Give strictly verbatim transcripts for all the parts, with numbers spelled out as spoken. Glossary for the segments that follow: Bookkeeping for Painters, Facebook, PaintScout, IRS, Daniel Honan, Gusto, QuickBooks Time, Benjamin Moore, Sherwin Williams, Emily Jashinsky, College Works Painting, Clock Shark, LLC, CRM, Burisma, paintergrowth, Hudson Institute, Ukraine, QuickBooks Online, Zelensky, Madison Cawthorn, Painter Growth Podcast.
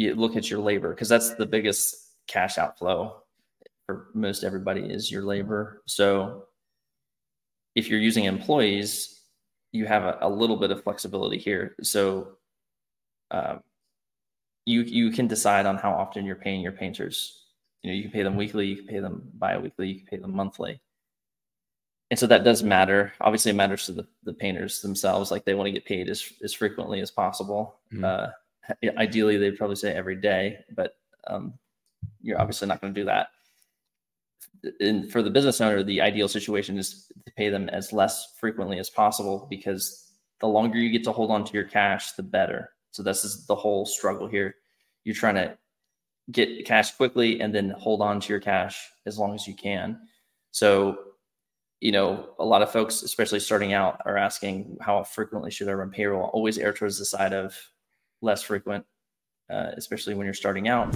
you look at your labor, because that's the biggest cash outflow for most everybody is your labor. So if you're using employees, you have a, a little bit of flexibility here. So uh, you you can decide on how often you're paying your painters. You know, you can pay them weekly, you can pay them bi-weekly, you can pay them monthly. And so that does matter. Obviously, it matters to the, the painters themselves. Like, they want to get paid as, as frequently as possible. Mm-hmm. Uh, ideally, they'd probably say every day, but um, you're obviously not going to do that. And for the business owner, the ideal situation is to pay them as less frequently as possible, because the longer you get to hold on to your cash, the better. So this is the whole struggle here. You're trying to get cash quickly and then hold on to your cash as long as you can. So, you know, a lot of folks, especially starting out, are asking, how frequently should I run payroll? Always err towards the side of less frequent, uh, especially when you're starting out.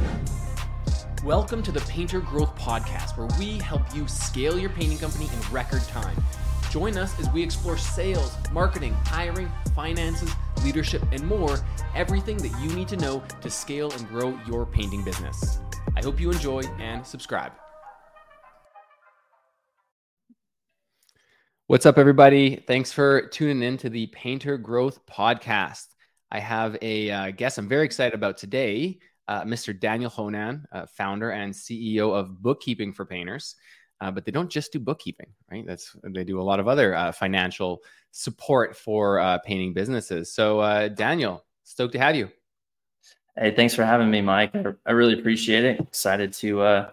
Welcome to the Painter Growth Podcast, where we help you scale your painting company in record time. Join us as we explore sales, marketing, hiring, finances, leadership, and more, everything that you need to know to scale and grow your painting business. I hope you enjoy and subscribe. What's up, everybody? Thanks for tuning in to the Painter Growth Podcast. I have a uh, guest I'm very excited about today, uh, Mister Daniel Honan, uh, founder and C E O of Bookkeeping for Painters. Uh, but they don't just do bookkeeping, right? That's they do a lot of other uh, financial support for uh, painting businesses. So, uh, Daniel, stoked to have you. Hey, thanks for having me, Mike. I really appreciate it. Excited to uh,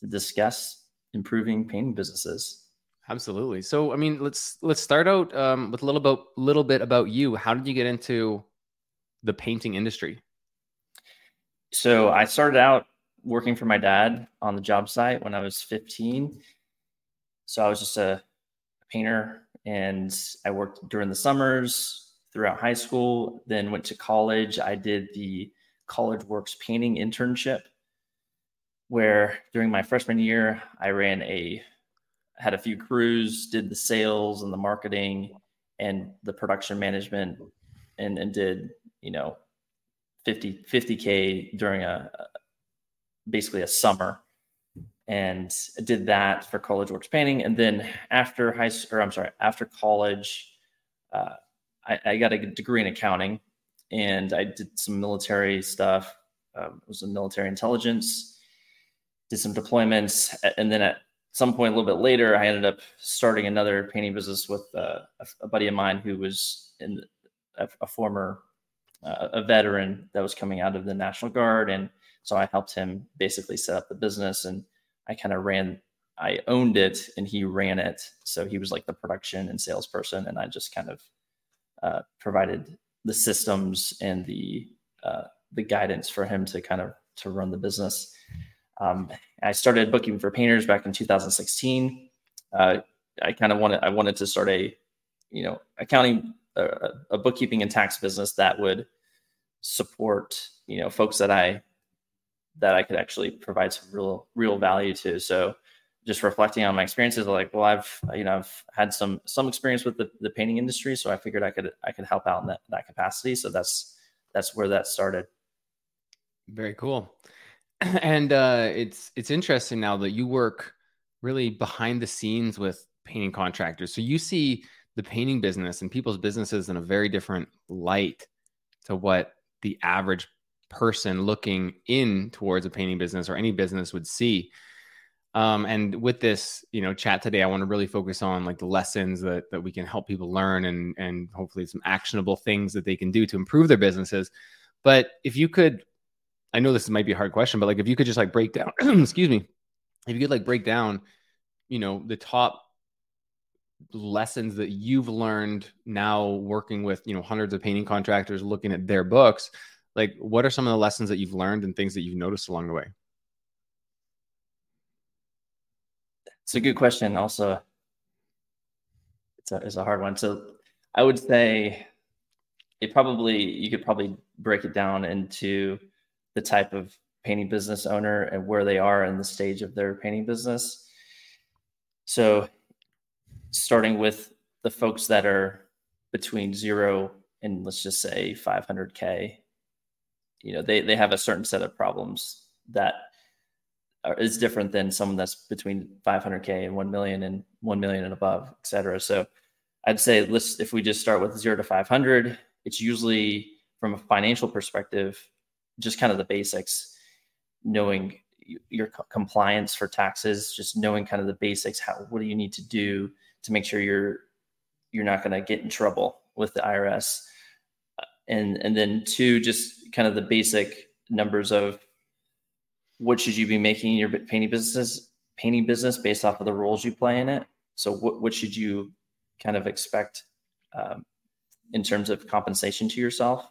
to discuss improving painting businesses. Absolutely. So, I mean, let's let's start out um, with a little bit, little bit about you. How did you get into the painting industry? So I started out working for my dad on the job site when I was fifteen. So I was just a painter, and I worked during the summers throughout high school, then went to college. I did the College Works Painting internship, where during my freshman year, I ran a had a few crews, did the sales and the marketing and the production management, and, and did, you know, fifty K during a, a basically a summer, and did that for College Works Painting. And then after high or I'm sorry, after college, uh, I, I got a degree in accounting, and I did some military stuff. Um, it was in military intelligence, did some deployments. And then at some point a little bit later, I ended up starting another painting business with uh, a, a buddy of mine who was in a, a former uh, a veteran that was coming out of the National Guard. And so I helped him basically set up the business, and I kind of ran, I owned it and he ran it. So he was like the production and salesperson, and I just kind of uh, provided the systems and the uh, the guidance for him to kind of to run the business. Um, I started Bookkeeping for Painters back in two thousand sixteen. Uh, I kind of wanted, I wanted to start a, you know, accounting, uh, a bookkeeping and tax business that would support, you know, folks that I, that I could actually provide some real, real value to. So just reflecting on my experiences, like, well, I've, you know, I've had some, some experience with the, the painting industry. So I figured I could, I could help out in that, that capacity. So that's, that's where that started. Very cool. And uh, it's it's interesting now that you work really behind the scenes with painting contractors. So you see the painting business and people's businesses in a very different light to what the average person looking in towards a painting business or any business would see. Um, and with this, you know, chat today, I want to really focus on like the lessons that that we can help people learn, and and hopefully some actionable things that they can do to improve their businesses. But if you could, I know this might be a hard question, but like, if you could just like break down, excuse me, if you could like break down, you know, the top lessons that you've learned now working with, you know, hundreds of painting contractors, looking at their books, like what are some of the lessons that you've learned and things that you've noticed along the way? It's a good question. Also, it's a, it's a hard one. So I would say it probably, you could probably break it down into the type of painting business owner and where they are in the stage of their painting business. So starting with the folks that are between zero and let's just say five hundred K you know, they, they have a certain set of problems that are, is different than someone that's between five hundred K and one million and one million and above, et cetera. So I'd say let's, if we just start with zero to five hundred, it's usually from a financial perspective, just kind of the basics, knowing your co- compliance for taxes, just knowing kind of the basics. How, what do you need to do to make sure you're, you're not going to get in trouble with the I R S? And and then two, just kind of the basic numbers of what should you be making your painting business, painting business based off of the roles you play in it. So what, what should you kind of expect um, in terms of compensation to yourself,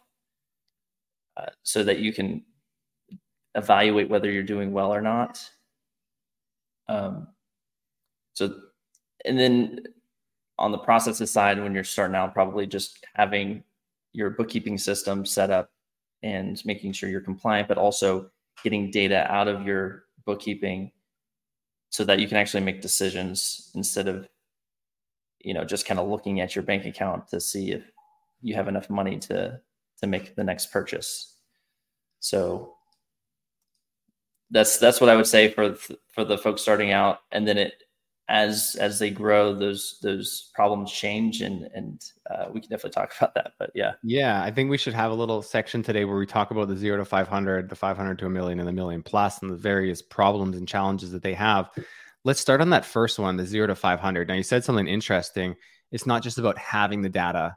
uh, so that you can evaluate whether you're doing well or not. Um, so, and then on the processes side, when you're starting out, probably just having your bookkeeping system set up and making sure you're compliant, but also getting data out of your bookkeeping so that you can actually make decisions instead of, you know, just kind of looking at your bank account to see if you have enough money to, to make the next purchase. So that's, that's what I would say for, for the folks starting out. And then it, as, as they grow, those, those problems change, and, and, uh, we can definitely talk about that, but yeah. Yeah. I think we should have a little section today where we talk about the zero to five hundred, the five hundred to a million, and the million plus, and the various problems and challenges that they have. Let's start on that first one, the zero to five hundred. Now, you said something interesting. It's not just about having the data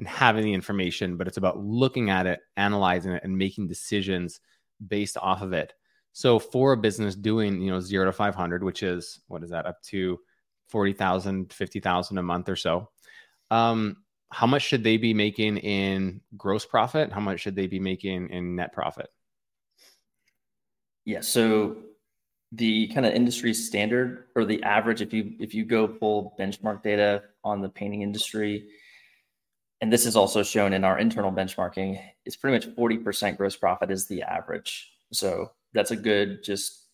and having the information, but it's about looking at it, analyzing it, and making decisions based off of it. So for a business doing, you know, zero to five hundred, which is, what is that, up to forty thousand, fifty thousand a month or so, um, how much should they be making in gross profit? How much should they be making in net profit? Yeah. So the kind of industry standard, or the average, if you, if you go pull benchmark data on the painting industry, and this is also shown in our internal benchmarking, it's pretty much forty percent gross profit is the average. So that's a good, just,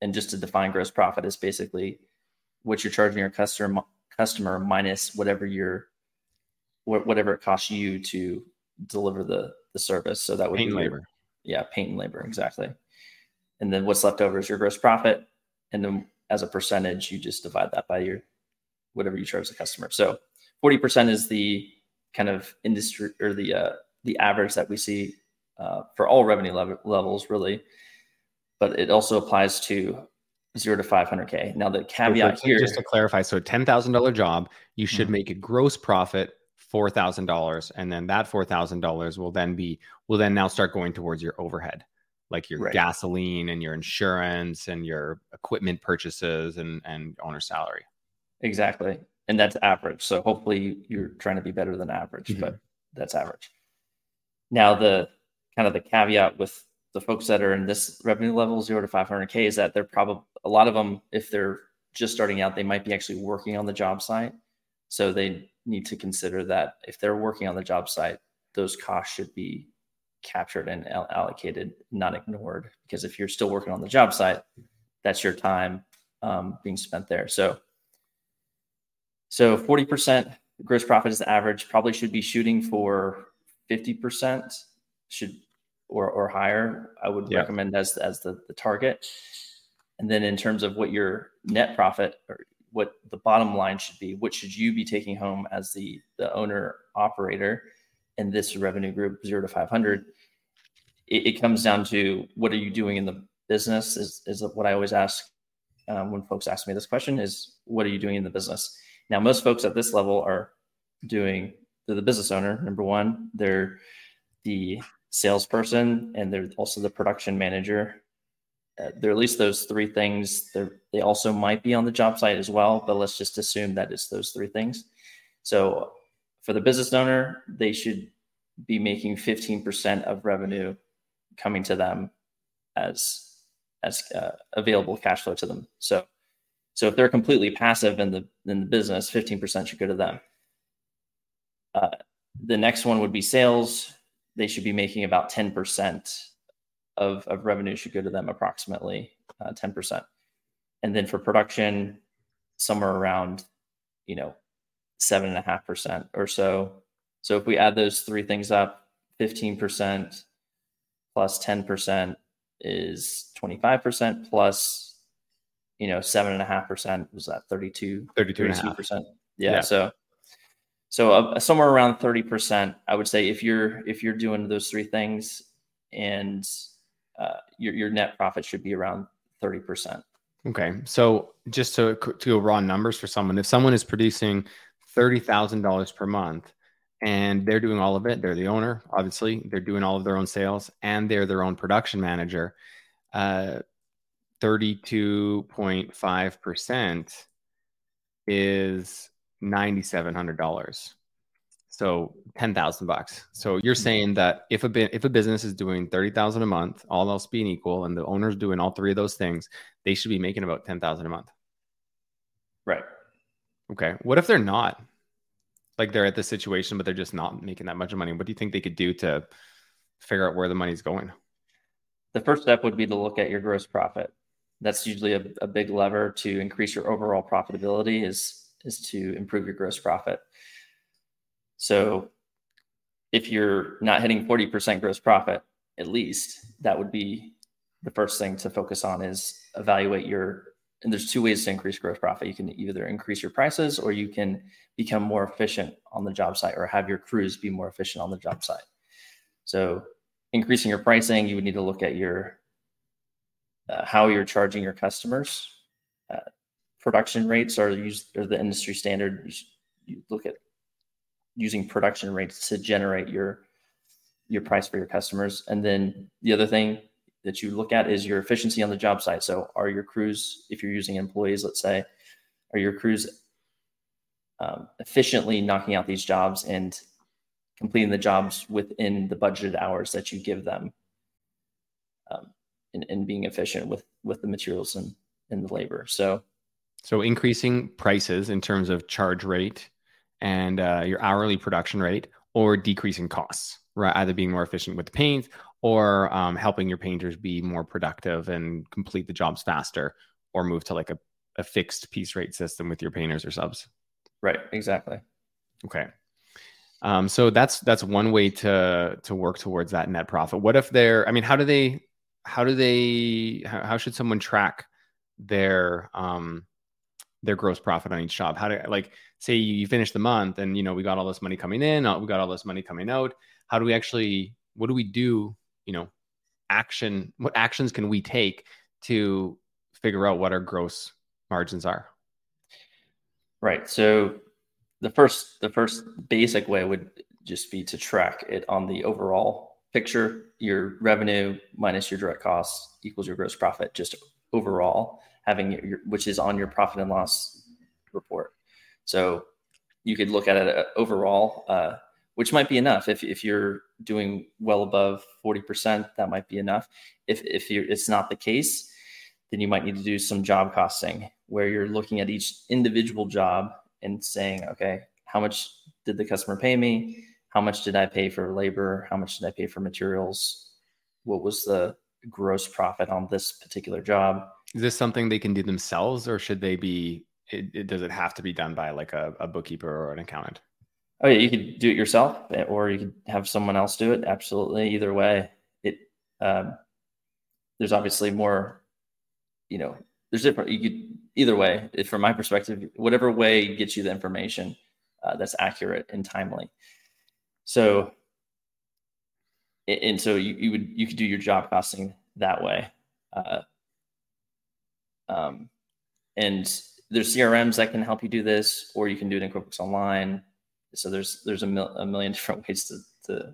and just to define gross profit is basically what you're charging your customer customer minus whatever your, whatever it costs you to deliver the, the service. So that would paint be labor. labor. Yeah. Paint and labor. Exactly. And then what's left over is your gross profit. And then as a percentage, you just divide that by your, whatever you charge the customer. So forty percent is the kind of industry, or the, uh, the average that we see uh, for all revenue level, levels really. But it also applies to zero to five hundred K. Now, the caveat so here, just to clarify, so a ten thousand dollars job, you should mm-hmm. make a gross profit four thousand dollars, and then that four thousand dollars will then be will then now start going towards your overhead, like your right. gasoline and your insurance and your equipment purchases and and owner salary. Exactly, and that's average. So hopefully you're trying to be better than average, mm-hmm. but that's average. Now, the kind of the caveat with the folks that are in this revenue level, zero to five hundred K, is that they're probably, a lot of them, if they're just starting out, they might be actually working on the job site. So they need to consider that if they're working on the job site, those costs should be captured and allocated, not ignored. Because if you're still working on the job site, that's your time um, being spent there. So, so forty percent gross profit is the average, probably should be shooting for fifty percent, should Or, or higher, I would yeah. recommend as as the, the target. And then in terms of what your net profit, or what the bottom line should be, what should you be taking home as the, the owner operator in this revenue group, zero to five hundred, it, it comes down to what are you doing in the business is, is what I always ask um, when folks ask me this question is, what are you doing in the business? Now, most folks at this level are doing, they're the business owner, number one, they're the salesperson, and they're also the production manager. Uh, they're at least those three things. They're, they also might be on the job site as well, but let's just assume that it's those three things. So for the business owner, they should be making fifteen percent of revenue coming to them as as uh, available cash flow to them. So so if they're completely passive in the in the business, fifteen percent should go to them. Uh, the next one would be sales. They should be making about ten percent of, of revenue should go to them, approximately uh, ten percent. And then for production, somewhere around, you know, seven and a half percent or so. So if we add those three things up, fifteen percent plus ten percent is twenty-five percent plus, you know, seven and a half percent was that thirty-two, thirty-two percent. Yeah, yeah. So, so uh, somewhere around thirty percent, I would say if you're, if you're doing those three things and uh, your, your net profit should be around thirty percent. Okay. So just to, to go raw numbers for someone, if someone is producing thirty thousand dollars per month and they're doing all of it, they're the owner, obviously they're doing all of their own sales and they're their own production manager, uh, thirty-two point five percent is nine thousand seven hundred dollars. So ten thousand bucks. So you're saying that if a if a business is doing thirty thousand a month, all else being equal, and the owner's doing all three of those things, they should be making about ten thousand a month. Right. Okay. What if they're not? Like they're at this situation, but they're just not making that much money. What do you think they could do to figure out where the money's going? The first step would be to look at your gross profit. That's usually a, a big lever to increase your overall profitability is, is to improve your gross profit. So if you're not hitting forty percent gross profit, at least that would be the first thing to focus on is evaluate your, and there's two ways to increase gross profit. You can either increase your prices or you can become more efficient on the job site or have your crews be more efficient on the job site. So increasing your pricing, you would need to look at your, uh, how you're charging your customers. Uh, production rates are used, or the industry standard. You look at using production rates to generate your your price for your customers. And then the other thing that you look at is your efficiency on the job site. So are your crews, if you're using employees, let's say, are your crews um, efficiently knocking out these jobs and completing the jobs within the budgeted hours that you give them, um, and, and being efficient with, with the materials and, and the labor. So, so increasing prices in terms of charge rate and uh, your hourly production rate, or decreasing costs, right? Either being more efficient with the paint or um, helping your painters be more productive and complete the jobs faster, or move to like a, a fixed piece rate system with your painters or subs. Right, exactly. Okay. Um, so that's that's one way to to work towards that net profit. What if they're, I mean, how do they, how do they, how, how should someone track their, um, their gross profit on each job? How do, like, say you finish the month and, you know, we got all this money coming in, we got all this money coming out. How do we actually, what do we do, you know, action, what actions can we take to figure out what our gross margins are? Right. So the first, the first basic way would just be to track it on the overall picture. Your revenue minus your direct costs equals your gross profit, just overall, having your, which is on your profit and loss report. So you could look at it overall, uh, which might be enough. If if you're doing well above forty percent, that might be enough. If if you're, it's not the case, then you might need to do some job costing where you're looking at each individual job and saying, okay, how much did the customer pay me? How much did I pay for labor? How much did I pay for materials? What was the gross profit on this particular job? Is this something they can do themselves, or should they be, it, it, does it have to be done by like a, a bookkeeper or an accountant? Oh yeah, you could do it yourself, or you could have someone else do it. Absolutely, either way. It um, there's obviously more, you know, there's different. You could either way. If, from my perspective, whatever way gets you the information uh, that's accurate and timely. So, and so you, you would you could do your job costing that way. Uh, um, and there's C R Ms that can help you do this, or you can do it in QuickBooks Online. So there's there's a, mil- a million different ways to, to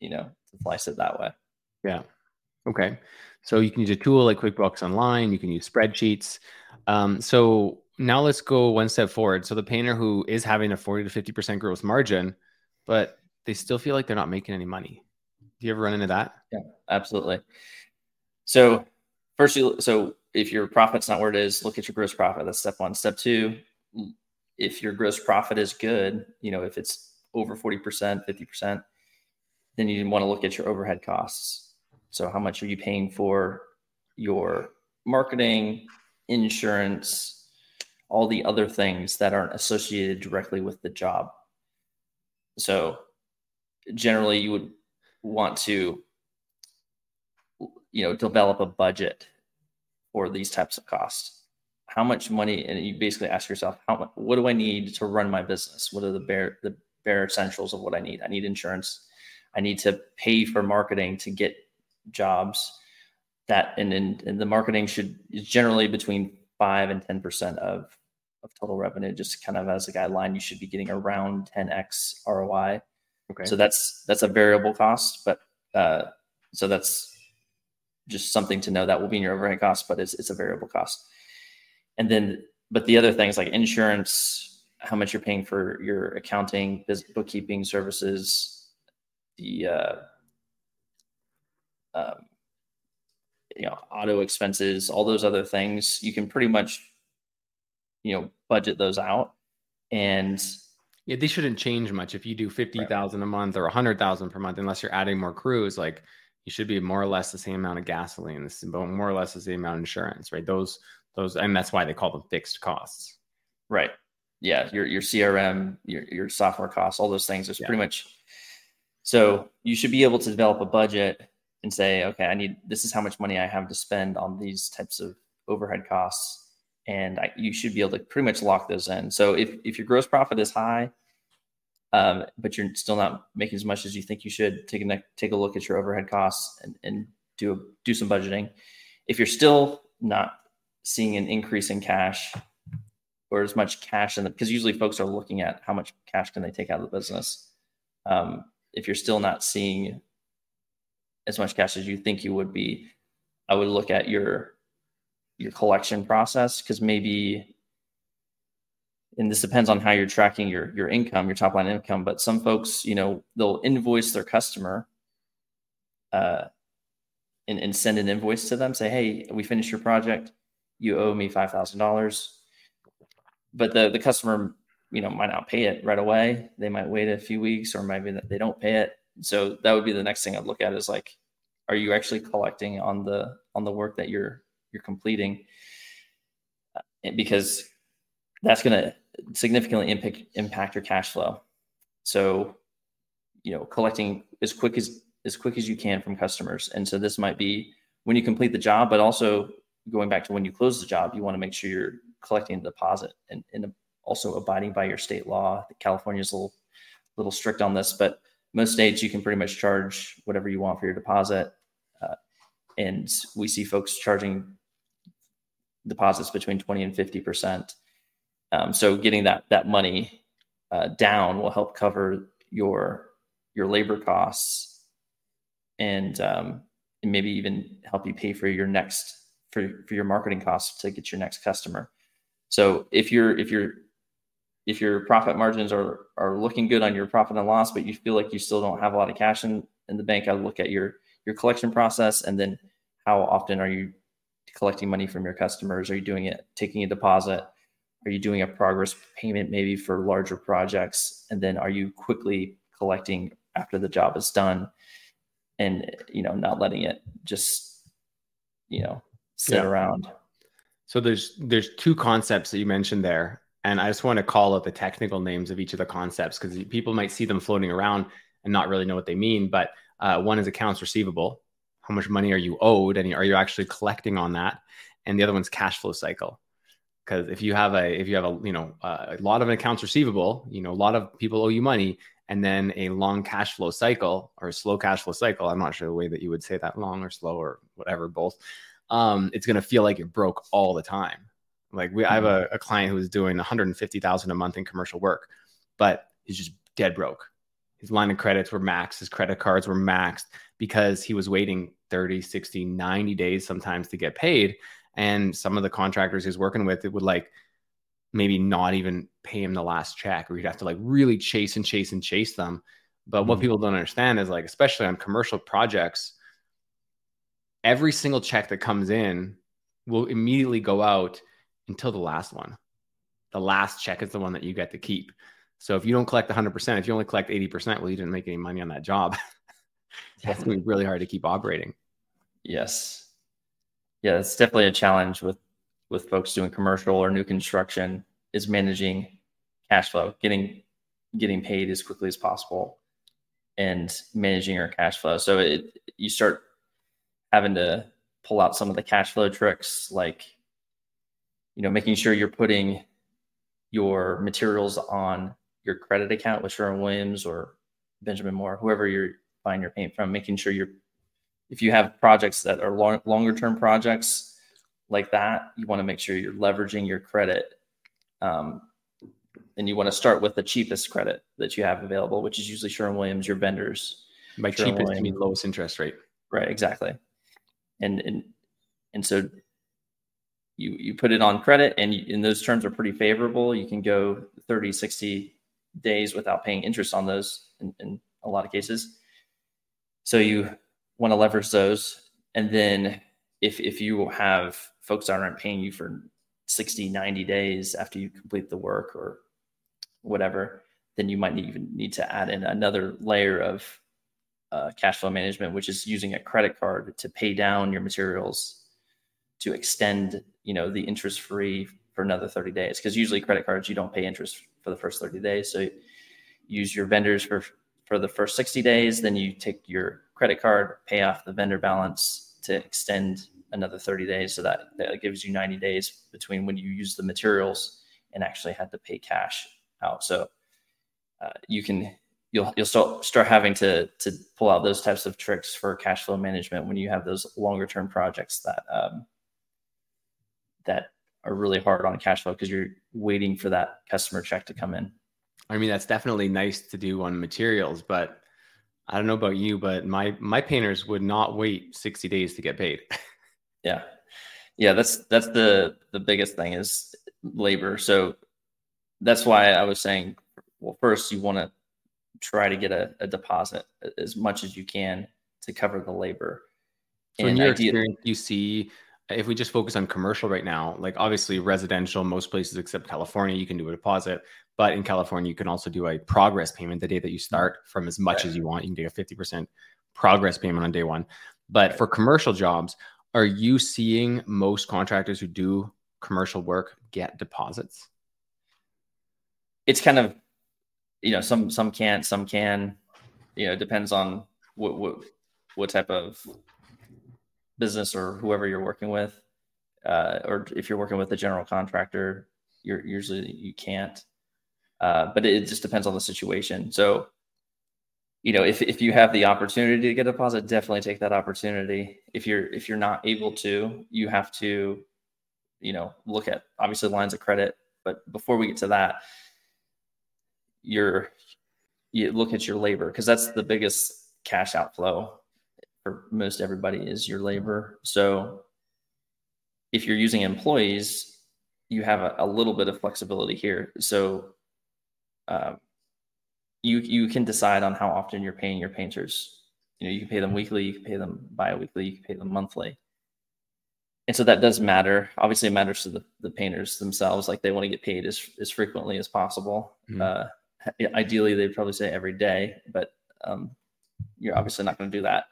you know, to slice it that way. Yeah. Okay. So you can use a tool like QuickBooks Online. You can use spreadsheets. Um, so now let's go one step forward. So the painter who is having a forty to fifty percent gross margin, but they still feel like they're not making any money. Do you ever run into that? Yeah, absolutely. So first, you, so if your profit's not where it is, look at your gross profit. That's step one. Step two, if your gross profit is good, you know, if it's over forty percent, fifty percent, then you want to look at your overhead costs. So how much are you paying for your marketing, insurance, all the other things that aren't associated directly with the job? So generally you would want to you know, develop a budget for these types of costs. How much money, and you basically ask yourself, how much, what do I need to run my business? What are the bare, the bare essentials of what I need? I need insurance. I need to pay for marketing to get jobs. That, and then, and the marketing should is generally between five and ten percent of, of total revenue, just kind of as a guideline. You should be getting around ten X R O I. Okay. So that's, that's a variable cost, but uh, so that's just something to know that will be in your overhead cost, but it's, it's a variable cost. And then, but the other things like insurance, how much you're paying for your accounting, bookkeeping services, the, uh, um, you know, auto expenses, all those other things, you can pretty much, you know, budget those out. And yeah, they shouldn't change much. If you do fifty thousand right. a month or a hundred thousand per month, unless you're adding more crews, like you should be more or less the same amount of gasoline, but more or less the same amount of insurance, right? Those, those, and that's why they call them fixed costs. Right. Yeah. Your, your C R M, your, your software costs, all those things. It's yeah. pretty much, so you should be able to develop a budget and say, okay, I need, this is how much money I have to spend on these types of overhead costs. And I, you should be able to pretty much lock those in. So if, if your gross profit is high, um, but you're still not making as much as you think you should, take a, take a look at your overhead costs and, and do a, do some budgeting. If you're still not seeing an increase in cash or as much cash in the, because usually folks are looking at how much cash can they take out of the business. Um, if you're still not seeing as much cash as you think you would be, I would look at your your collection process, because maybe, and this depends on how you're tracking your, your income, your top line income, but some folks, you know, they'll invoice their customer uh, and, and send an invoice to them, say, hey, we finished your project. You owe me five thousand dollars. But the, the customer, you know, might not pay it right away. They might wait a few weeks, or maybe that they don't pay it. So that would be the next thing I'd look at is like, are you actually collecting on the, on the work that you're, you're completing, because that's going to significantly impact, impact your cash flow. So, you know, collecting as quick as, as quick as you can from customers. And so this might be when you complete the job, but also going back to when you close the job, you want to make sure you're collecting the deposit and, and also abiding by your state law. California's a little, little strict on this, but most states you can pretty much charge whatever you want for your deposit. Uh, and we see folks charging deposits between twenty and fifty percent. Um, so getting that, that money uh, down will help cover your, your labor costs and, um, and maybe even help you pay for your next, for, for your marketing costs to get your next customer. So if you're, if you're, if your profit margins are, are looking good on your profit and loss, but you feel like you still don't have a lot of cash in, in the bank, I look at your, your collection process. And then how often are you collecting money from your customers? Are you doing it, taking a deposit? Are you doing a progress payment maybe for larger projects? And then are you quickly collecting after the job is done and, you know, not letting it just, you know, sit yeah. around. So there's, there's two concepts that you mentioned there. And I just want to call out the technical names of each of the concepts, because people might see them floating around and not really know what they mean. But uh, one is accounts receivable. How much money are you owed, and are you actually collecting on that? And the other one's cash flow cycle, because if you have a if you have a you know uh, a lot of accounts receivable, you know, a lot of people owe you money, and then a long cash flow cycle or a slow cash flow cycle. I'm not sure the way that you would say that, long or slow or whatever, both. Um, it's going to feel like you're broke all the time. Like we, I have a, a client who is doing one hundred fifty thousand dollars a month in commercial work, but he's just dead broke. His line of credits were maxed. His credit cards were maxed because he was waiting thirty, sixty, ninety days sometimes to get paid. And some of the contractors he's working with, it would like maybe not even pay him the last check, or he'd have to like really chase and chase and chase them. But mm-hmm. what people don't understand is like, especially on commercial projects, every single check that comes in will immediately go out until the last one. The last check is the one that you get to keep. So if you don't collect one hundred percent, if you only collect eighty percent, well, you didn't make any money on that job. That's going to be really hard to keep operating. Yes. Yeah, it's definitely a challenge with, with folks doing commercial or new construction, is managing cash flow, getting getting paid as quickly as possible and managing your cash flow. So it, you start having to pull out some of the cash flow tricks, like, you know, making sure you're putting your materials on your credit account with Sherwin Williams or Benjamin Moore, whoever you're buying your paint from, making sure you're, if you have projects that are long, longer term projects like that, you want to make sure you're leveraging your credit. Um, and you want to start with the cheapest credit that you have available, which is usually Sherwin Williams, your vendors. By cheapest, I mean lowest interest rate. Right, exactly. And and and so you you put it on credit, and, you, and those terms are pretty favorable. You can go thirty, sixty days without paying interest on those in, in a lot of cases. So you want to leverage those. And then if if you have folks that aren't paying you for sixty, ninety days after you complete the work or whatever, then you might even need to add in another layer of uh, cash flow management, which is using a credit card to pay down your materials to extend, you know, the interest free for another thirty days. Because usually credit cards, you don't pay interest for the first thirty days. So you use your vendors for, for the first sixty days. Then you take your credit card, pay off the vendor balance to extend another thirty days. So that, that gives you ninety days between when you use the materials and actually had to pay cash out. So uh, you can, you'll, you'll start, start having to, to pull out those types of tricks for cash flow management when you have those longer term projects that, um, that are really hard on cash flow because you're waiting for that customer check to come in. I mean, that's definitely nice to do on materials, but I don't know about you, but my, my painters would not wait sixty days to get paid. Yeah. Yeah. That's, that's the, the biggest thing is labor. So that's why I was saying, well, first you want to try to get a, a deposit as much as you can to cover the labor. So in your experience, you see, if we just focus on commercial right now, like obviously residential, most places except California, you can do a deposit, but in California, you can also do a progress payment the day that you start from as much right. as you want. You can do a fifty percent progress payment on day one. But right. for commercial jobs, are you seeing most contractors who do commercial work get deposits? It's kind of, you know, some, some can't, some can, you know, it depends on what, what, what type of business or whoever you're working with, uh, or if you're working with a general contractor, you're usually you can't, uh, but it just depends on the situation. So, you know, if, if you have the opportunity to get a deposit, definitely take that opportunity. If you're, if you're not able to, you have to, you know, look at obviously lines of credit, but before we get to that, you're, you look at your labor, because that's the biggest cash outflow for most everybody is your labor. So if you're using employees, you have a, a little bit of flexibility here. So uh, you you can decide on how often you're paying your painters. You know, you can pay them weekly, you can pay them bi-weekly, you can pay them monthly. And so that does matter. Obviously, it matters to the, the painters themselves. Like they want to get paid as, as frequently as possible. Mm-hmm. Uh, ideally, they'd probably say every day, but um, you're obviously not going to do that.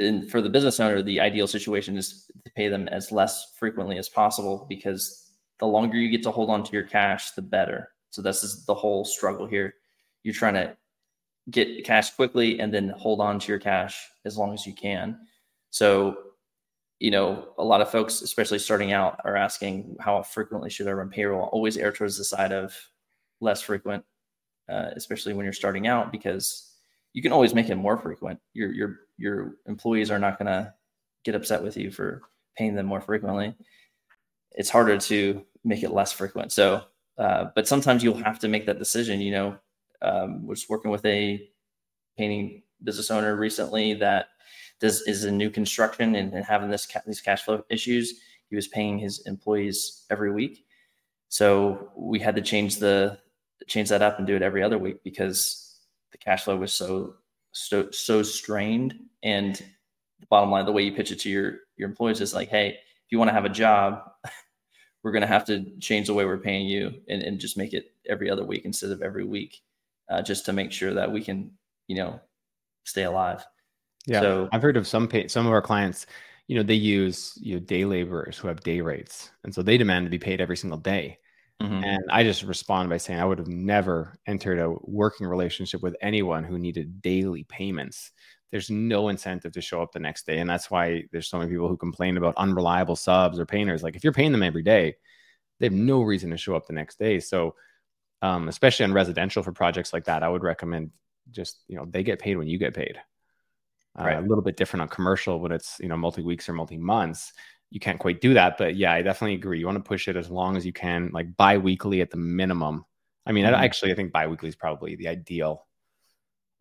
And for the business owner, the ideal situation is to pay them as less frequently as possible, because the longer you get to hold on to your cash, the better. So this is the whole struggle here. You're trying to get cash quickly and then hold on to your cash as long as you can. So, you know, a lot of folks, especially starting out, are asking how frequently should I run payroll? Always err towards the side of less frequent, uh, especially when you're starting out, because you can always make it more frequent. Your your your employees are not going to get upset with you for paying them more frequently. It's harder to make it less frequent. So, uh, but sometimes you'll have to make that decision. You know, um, I was working with a painting business owner recently that does is in new construction and, and having this ca- these cash flow issues. He was paying his employees every week, so we had to change the change that up and do it every other week because the cash flow was so, so, so strained. And the bottom line, the way you pitch it to your, your employees is like, hey, if you want to have a job, we're going to have to change the way we're paying you and, and just make it every other week instead of every week, uh, just to make sure that we can, you know, stay alive. Yeah. So I've heard of some, pay, some of our clients, you know, they use, you know, day laborers who have day rates. And so they demand to be paid every single day. Mm-hmm. And I just respond by saying I would have never entered a working relationship with anyone who needed daily payments. there's no incentive to show up the next day. And that's why there's so many people who complain about unreliable subs or painters. Like if you're paying them every day, they have no reason to show up the next day. So um, especially on residential for projects like that, I would recommend just, you know, they get paid when you get paid. Uh, right. A little bit different on commercial when it's, you know, multi-weeks or multi-months. You can't quite do that. But yeah, I definitely agree. You want to push it as long as you can, like bi-weekly at the minimum. I mean, mm-hmm. I actually, I think bi-weekly is probably the ideal.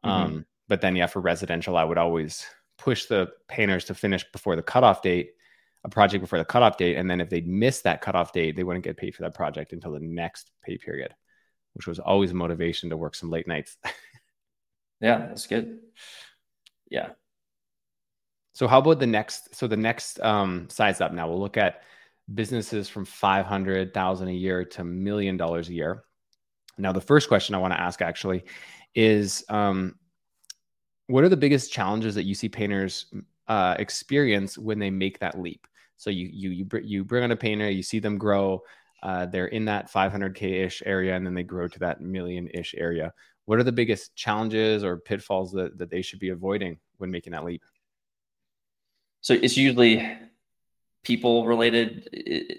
Um, mm-hmm. But then, yeah, for residential, I would always push the painters to finish before the cutoff date, a project before the cutoff date. And then if they'd miss that cutoff date, they wouldn't get paid for that project until the next pay period, which was always a motivation to work some late nights. Yeah, that's good. Yeah. So how about the next, so the next um, size up now, we'll look at businesses from five hundred thousand a year to a million dollars a year. Now, the first question I want to ask actually is, um, what are the biggest challenges that you see painters uh, experience when they make that leap? So you, you, you, br- you bring on a painter, you see them grow, uh, they're in that five hundred K ish area, and then they grow to that million ish area. What are the biggest challenges or pitfalls that, that they should be avoiding when making that leap? So it's usually people related. It,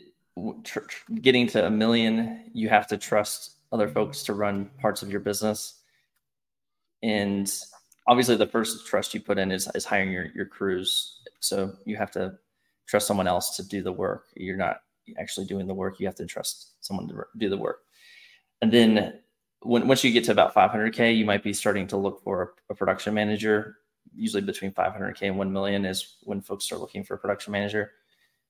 tr- tr- getting to a million, you have to trust other folks to run parts of your business. And obviously the first trust you put in is, is hiring your, your crews. So you have to trust someone else to do the work. You're not actually doing the work. You have to trust someone to do the work. And then when, once you get to about five hundred K, you might be starting to look for a, a production manager. Usually between five hundred K and one million is when folks are looking for a production manager,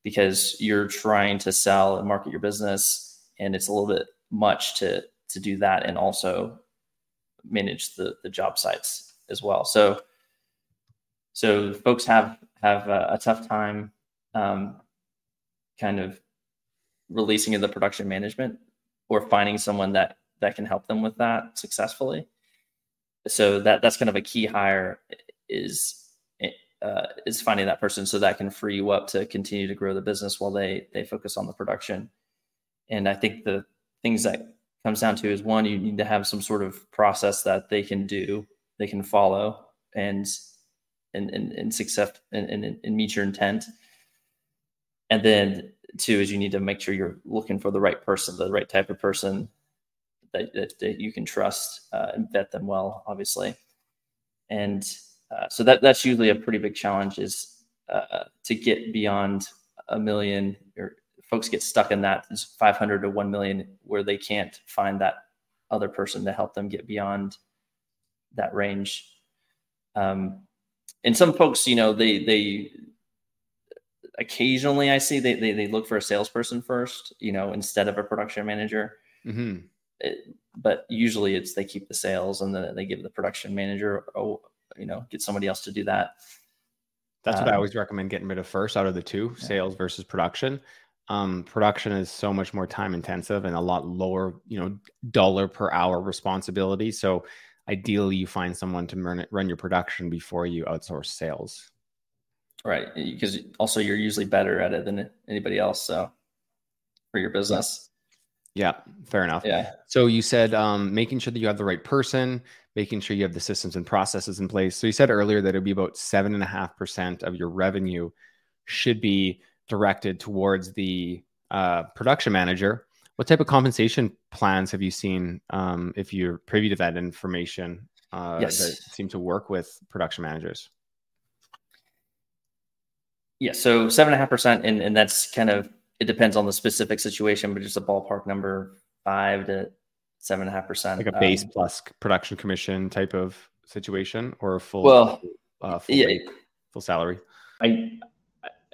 because you're trying to sell and market your business. And it's a little bit much to, to do that and also manage the, the job sites as well. So, so folks have, have a, a tough time um, kind of releasing of the production management or finding someone that, that can help them with that successfully. So that, that's kind of a key hire. is uh, is finding that person so that can free you up to continue to grow the business while they they focus on the production. And I think the things that comes down to is, one, you need to have some sort of process that they can do, they can follow, and and and, and success and, and and meet your intent. And then two is you need to make sure you're looking for the right person, the right type of person that that, that you can trust uh, and vet them well, obviously. And Uh, so that that's usually a pretty big challenge, is uh, to get beyond a million, or folks get stuck in that five hundred to one million where they can't find that other person to help them get beyond that range. Um, and some folks, you know, they, they occasionally I see they, they, they look for a salesperson first, you know, instead of a production manager. Mm-hmm. It, but usually it's, they keep the sales and then they give the production manager a, you know, get somebody else to do that. That's um, what I always recommend getting rid of first out of the two, yeah. Sales versus production. Um, production is so much more time intensive and a lot lower, you know, dollar per hour responsibility. So ideally you find someone to run, run your production before you outsource sales. Right. Because also you're usually better at it than anybody else. So for your business. Yeah. Fair enough. Yeah. So you said, um, making sure that you have the right person, making sure you have the systems and processes in place. So you said earlier that it'd be about seven and a half percent of your revenue should be directed towards the uh, production manager. What type of compensation plans have you seen? Um, if you're privy to that information, uh, yes. that seem to work with production managers. Yeah. So seven and a half percent. And that's kind of, it depends on the specific situation, but just a ballpark number, five to seven and a half percent, like a base um, plus production commission type of situation, or a full well, uh, full, yeah, rate, full salary. I,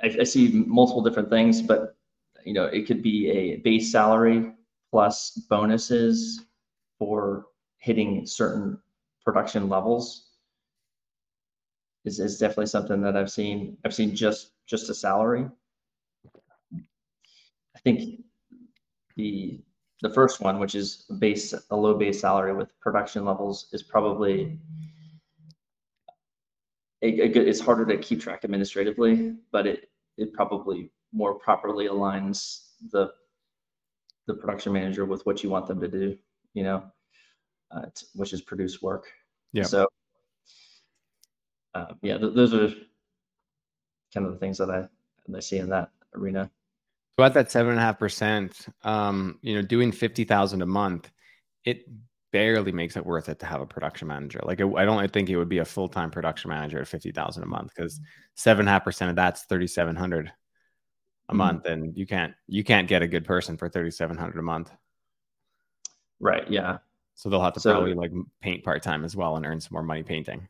I I see multiple different things, but you know, it could be a base salary plus bonuses for hitting certain production levels. Is is definitely something that I've seen. I've seen just just a salary. I think the. The first one, which is base, a low base salary with production levels, is probably a, a good, it's harder to keep track administratively, but it it probably more properly aligns the the production manager with what you want them to do, you know, uh, t- which is produce work. Yeah. So uh, yeah, th those are kind of the things that I that I see in that arena. So at that seven and a half percent, um, you know, doing fifty thousand a month, it barely makes it worth it to have a production manager. Like it, I don't think it would be a full time production manager at fifty thousand a month, because seven and a half percent of that's thirty seven hundred a month, and you can't you can't get a good person for thirty seven hundred a month. Right. Yeah. So they'll have to so, probably like paint part time as well and earn some more money painting.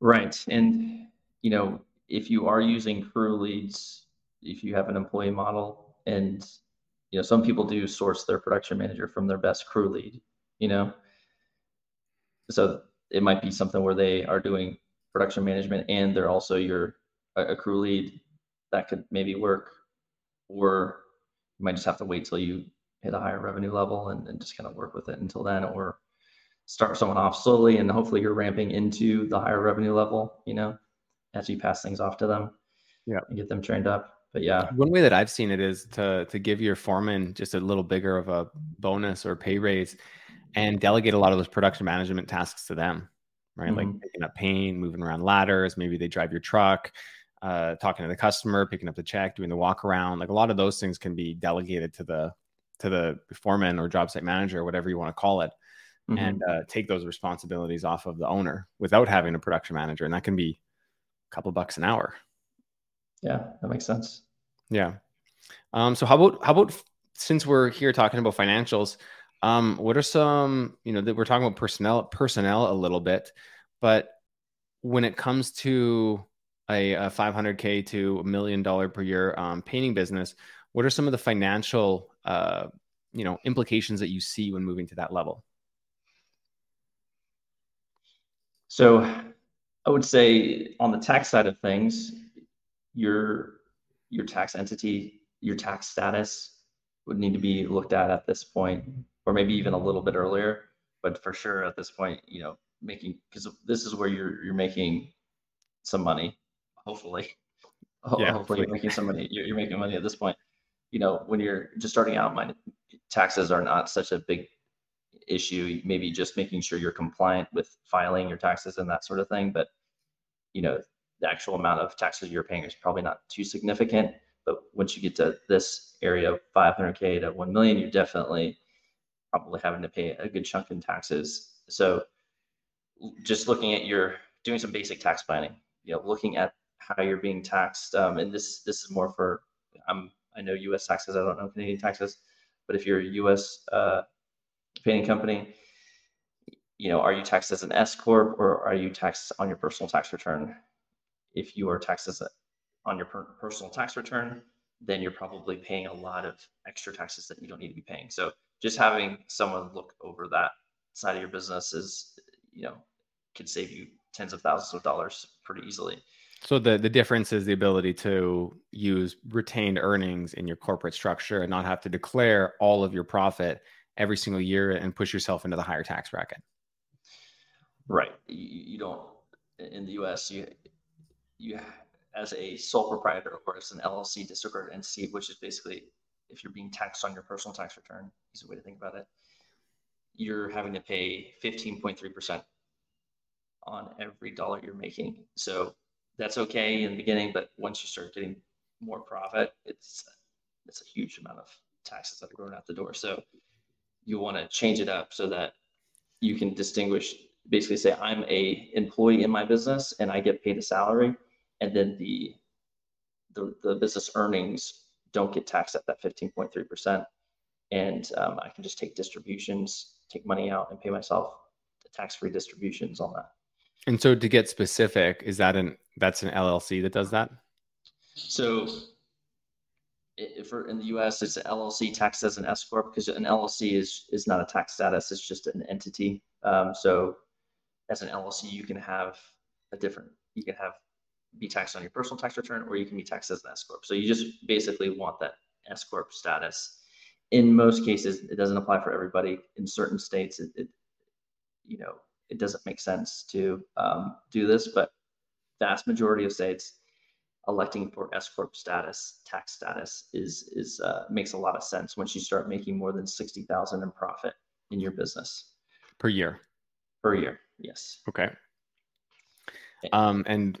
Right. And, you know, if you are using crew leads, if you have an employee model, and, you know, some people do source their production manager from their best crew lead, you know, so it might be something where they are doing production management and they're also your a crew lead. That could maybe work, or you might just have to wait till you hit a higher revenue level and, and just kind of work with it until then, or start someone off slowly and hopefully you're ramping into the higher revenue level, you know, as you pass things off to them. Yeah, and get them trained up. But yeah, one way that I've seen it is to to give your foreman just a little bigger of a bonus or pay raise and delegate a lot of those production management tasks to them, right? Mm-hmm. Like picking up paint, moving around ladders, maybe they drive your truck, uh, talking to the customer, picking up the check, doing the walk around. Like a lot of those things can be delegated to the to the foreman or job site manager, whatever you want to call it, mm-hmm. and uh, take those responsibilities off of the owner without having a production manager. And that can be a couple bucks an hour. Yeah, that makes sense. Yeah. Um, so how about, how about, since we're here talking about financials, um, what are some, you know, that we're talking about personnel, personnel a little bit, but when it comes to a, a five hundred K to a million dollar per year um, painting business, what are some of the financial, uh, you know, implications that you see when moving to that level? So I would say on the tax side of things, your, your tax entity, your tax status would need to be looked at at this point, or maybe even a little bit earlier, but for sure at this point, you know, making, because this is where you're, you're making some money, hopefully, yeah, hopefully you're making some money, you're, you're making money at this point. You know, when you're just starting out, my taxes are not such a big issue. Maybe just making sure you're compliant with filing your taxes and that sort of thing. But, you know, the actual amount of taxes you're paying is probably not too significant. But once you get to this area of five hundred K to one million, you're definitely probably having to pay a good chunk in taxes. So just looking at your, doing some basic tax planning, you know, looking at how you're being taxed. Um, and this, this is more for, I'm, I know U S taxes, I don't know Canadian taxes, but if you're a U S uh, painting company, you know, are you taxed as an S corp, or are you taxed on your personal tax return? If you are taxed as a, on your per personal tax return, then you're probably paying a lot of extra taxes that you don't need to be paying. So just having someone look over that side of your business is, you know, could save you tens of thousands of dollars pretty easily. So the, the difference is the ability to use retained earnings in your corporate structure and not have to declare all of your profit every single year and push yourself into the higher tax bracket. Right. You, you don't, in the U S, you, you as a sole proprietor or as an L L C distributor entity, which is basically if you're being taxed on your personal tax return, easy way to think about it, you're having to pay fifteen point three percent on every dollar you're making. So that's okay in the beginning, but once you start getting more profit, it's it's a huge amount of taxes that are going out the door. So you want to change it up so that you can distinguish, basically say, I'm a employee in my business and I get paid a salary, and then the the, the business earnings don't get taxed at that fifteen point three percent. And um, I can just take distributions, take money out and pay myself the tax-free distributions on that. And so to get specific, is that an, that's an L L C that does that? So if we're in the U S, it's an L L C taxed as an S corp, because an L L C is, is not a tax status. It's just an entity. Um, so as an L L C, you can have a different, you can have be taxed on your personal tax return, or you can be taxed as an S corp. So you just basically want that S corp status. In most cases, it doesn't apply for everybody. In certain states, it, it you know, it doesn't make sense to um, do this, but vast majority of states electing for S corp status, tax status is is uh, makes a lot of sense once you start making more than sixty thousand in profit in your business per year. Per year, yes. Okay. Um, and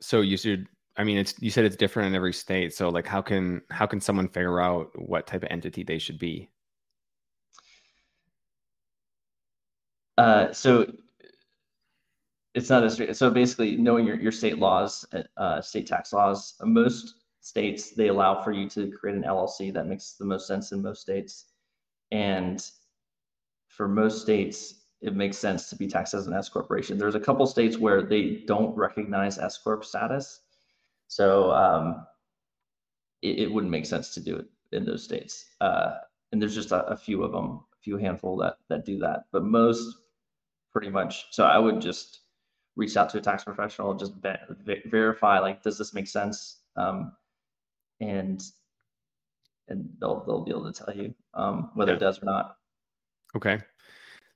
so you should, I mean, it's, you said it's different in every state. So like, how can, how can someone figure out what type of entity they should be? Uh, so it's not a straight, so basically knowing your, your state laws, uh, state tax laws, most states, they allow for you to create an L L C. That makes the most sense in most states. And for most states, it makes sense to be taxed as an S corporation. There's a couple states where they don't recognize S corp status. So um, it, it wouldn't make sense to do it in those states. Uh, and there's just a, a few of them, a few handful that, that do that, but most pretty much. So I would just reach out to a tax professional, just be, ver- verify, like, does this make sense? Um, and and they'll, they'll be able to tell you um, whether yeah. it does or not. Okay.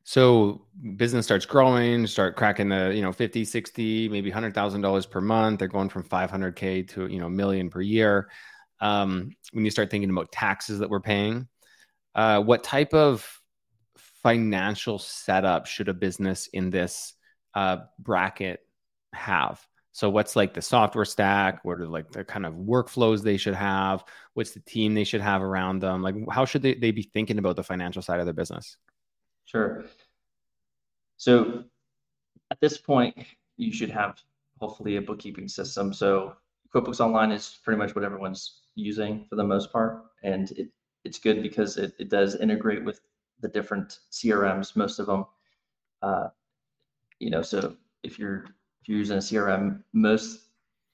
So business starts growing, start cracking the, you know, fifty, sixty, maybe one hundred thousand dollars per month. They're going from five hundred K to, you know, million per year. Um, when you start thinking about taxes that we're paying, uh, what type of financial setup should a business in this uh, bracket have? So what's like the software stack? What are like the kind of workflows they should have? What's the team they should have around them? Like, how should they, they be thinking about the financial side of their business? Sure. So at this point, you should have hopefully a bookkeeping system. So QuickBooks Online is pretty much what everyone's using for the most part. And it, it's good because it, it does integrate with the different C R Ms, most of them. Uh, you know, so if you're, if you're using a C R M, most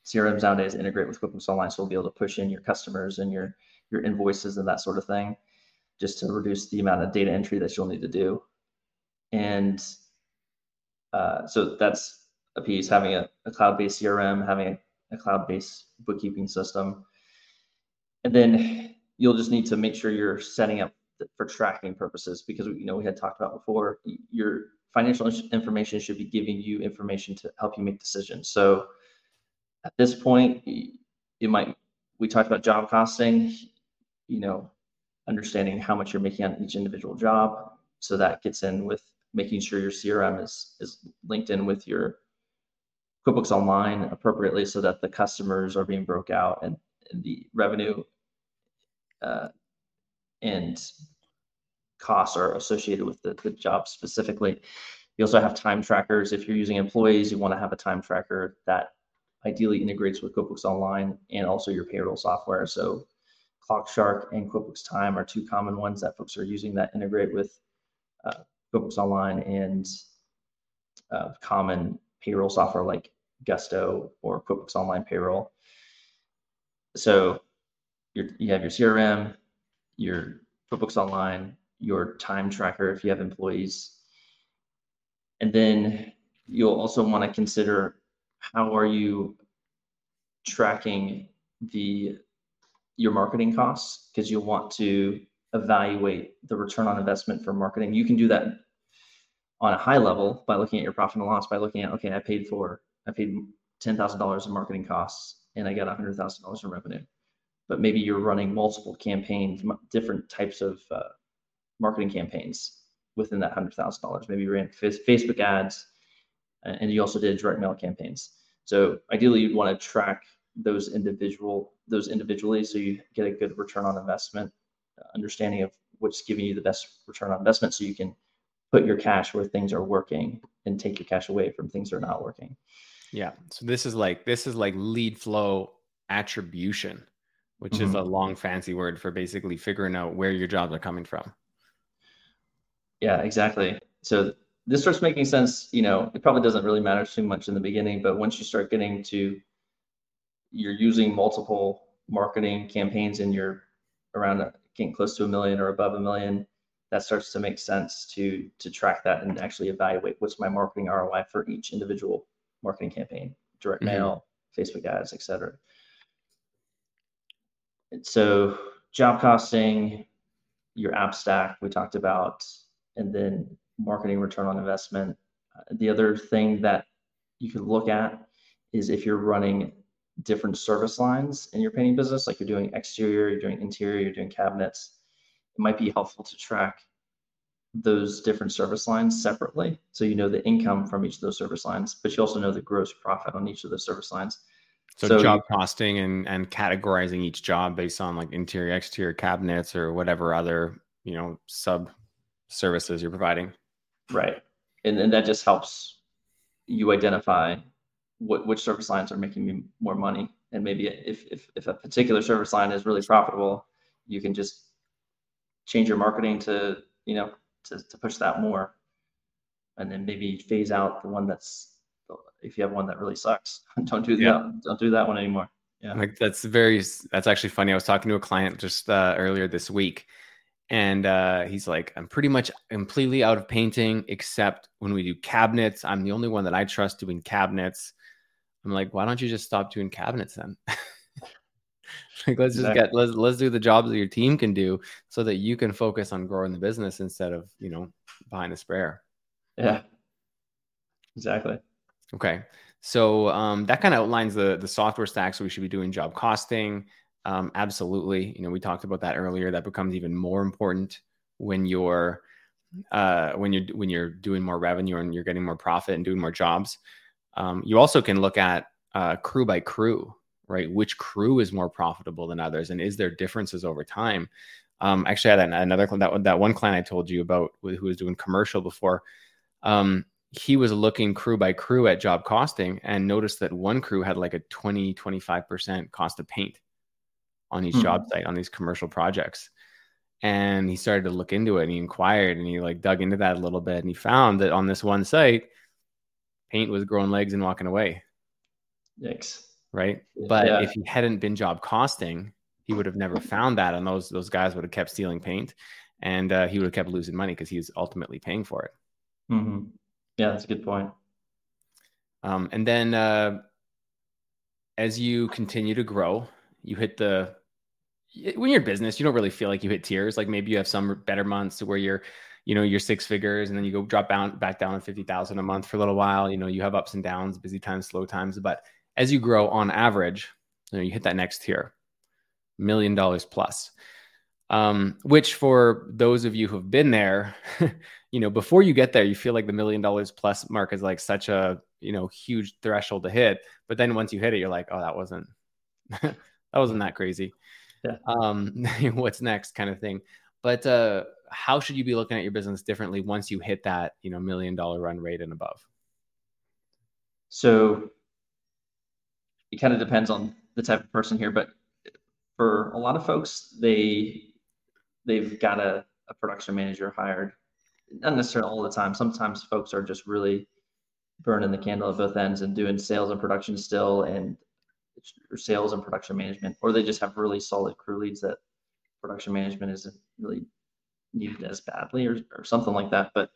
C R Ms nowadays integrate with QuickBooks Online. So we'll be able to push in your customers and your, your invoices and that sort of thing, just to reduce the amount of data entry that you'll need to do. And uh, so that's a piece, having a, a cloud-based C R M, having a, a cloud-based bookkeeping system. And then you'll just need to make sure you're setting up for tracking purposes, because, you know, we had talked about before, your financial information should be giving you information to help you make decisions. So at this point, it might, we talked about job costing, you know, understanding how much you're making on each individual job. So that gets in with making sure your C R M is, is linked in with your QuickBooks Online appropriately, so that the customers are being broke out and, and the revenue uh, and costs are associated with the, the job specifically. You also have time trackers. If you're using employees, you want to have a time tracker that ideally integrates with QuickBooks Online and also your payroll software. So Clock Shark and QuickBooks Time are two common ones that folks are using that integrate with uh, QuickBooks Online and uh, common payroll software like Gusto or QuickBooks Online Payroll. So you're, you have your C R M, your QuickBooks Online, your time tracker if you have employees. And then you'll also want to consider, how are you tracking the your marketing costs, because you'll want to evaluate the return on investment for marketing. You can do that on a high level by looking at your profit and loss, by looking at, okay, I paid for, I paid ten thousand dollars in marketing costs and I got one hundred thousand dollars in revenue. But maybe you're running multiple campaigns, different types of uh, marketing campaigns within that one hundred thousand dollars. Maybe you ran f- Facebook ads and you also did direct mail campaigns. So ideally you'd want to track those individual those individually so you get a good return on investment, understanding of what's giving you the best return on investment, so you can put your cash where things are working and take your cash away from things that are not working. Yeah. So this is like this is like lead flow attribution, which mm-hmm. is a long fancy word for basically figuring out where your jobs are coming from. Yeah, exactly. So this starts making sense. You know, it probably doesn't really matter too much in the beginning, but once you start getting to, you're using multiple marketing campaigns and you're around getting close to a million or above a million, that starts to make sense to to track that and actually evaluate what's my marketing R O I for each individual marketing campaign, direct mm-hmm. mail, Facebook ads, et cetera. And so job costing, your app stack we talked about, and then marketing return on investment. The other thing that you could look at is if you're running different service lines in your painting business, like you're doing exterior, you're doing interior, you're doing cabinets, it might be helpful to track those different service lines separately. So you know the income from each of those service lines, but you also know the gross profit on each of those service lines. So, so job costing and, and categorizing each job based on like interior, exterior cabinets or whatever other, you know, sub services you're providing. Right. And and that just helps you identify what which service lines are making you more money. And maybe if, if, if a particular service line is really profitable, you can just change your marketing to, you know, to, to push that more. And then maybe phase out the one that's, if you have one that really sucks, don't do that. Yeah. Don't do that one anymore. Yeah. Like that's very, that's actually funny. I was talking to a client just uh, earlier this week and uh, he's like, I'm pretty much completely out of painting, except when we do cabinets, I'm the only one that I trust doing cabinets. I'm like, why don't you just stop doing cabinets then? Like, let's just exactly. get, let's, let's do the jobs that your team can do so that you can focus on growing the business instead of, you know, behind a sprayer. Yeah, exactly. Okay. So um, that kind of outlines the the software stack. So we should be doing job costing. Um, absolutely. You know, we talked about that earlier. That becomes even more important when you're uh, when you're when you're doing more revenue and you're getting more profit and doing more jobs. Um, you also can look at uh, crew by crew, right? Which crew is more profitable than others, and is there differences over time? Um, actually, I had another that that one client I told you about who was doing commercial before. Um, he was looking crew by crew at job costing and noticed that one crew had like a twenty, twenty-five percent cost of paint on each mm-hmm. job site on these commercial projects. And he started to look into it and he inquired and he like dug into that a little bit. And he found that on this one site, paint was growing legs and walking away. Yikes. Right. But yeah. if he hadn't been job costing, he would have never found that. And those, those guys would have kept stealing paint and uh, he would have kept losing money because he was ultimately paying for it. Mm-hmm. Yeah, that's a good point. Um, and then uh, as you continue to grow, you hit the, when you're in business, you don't really feel like you hit tiers. Like maybe you have some better months where you're, you know, you're six figures and then you go drop down, back down to fifty thousand a month for a little while. You know, you have ups and downs, busy times, slow times. But as you grow on average, you know, you hit that next tier, million dollars plus. Um, which for those of you who've been there, you know, before you get there, you feel like the million dollars plus mark is like such a, you know, huge threshold to hit. But then once you hit it, you're like, oh, that wasn't, that wasn't that crazy. Yeah. Um, what's next kind of thing. But, uh, how should you be looking at your business differently once you hit that, you know, million dollar run rate and above? So it kind of depends on the type of person here, but for a lot of folks, they, they've got a, a production manager hired, not necessarily all the time. Sometimes folks are just really burning the candle at both ends and doing sales and production still and or sales and production management, or they just have really solid crew leads that production management isn't really needed as badly or, or something like that. But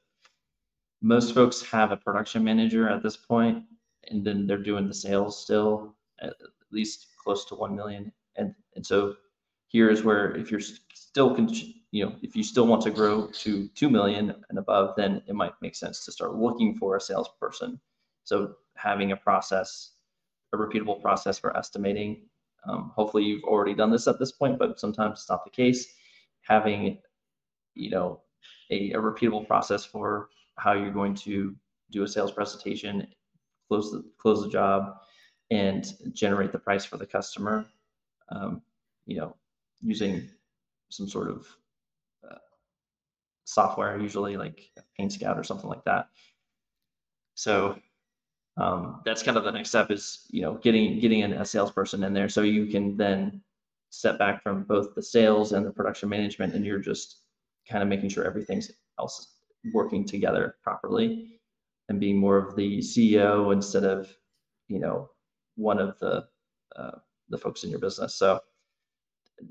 most folks have a production manager at this point, and then they're doing the sales still at least close to one million. And and so here is where if you're still, con- you know, if you still want to grow to two million and above, then it might make sense to start looking for a salesperson. So having a process, a repeatable process for estimating. Um, hopefully you've already done this at this point, but sometimes it's not the case. Having, you know, a, a repeatable process for how you're going to do a sales presentation, close the, close the job and generate the price for the customer. Um, you know, using some sort of uh, software, usually like PaintScout or something like that. So um, that's kind of the next step is, you know, getting getting a salesperson in there so you can then step back from both the sales and the production management, and you're just kind of making sure everything else is working together properly and being more of the C E O instead of, you know, one of the uh, the folks in your business. So,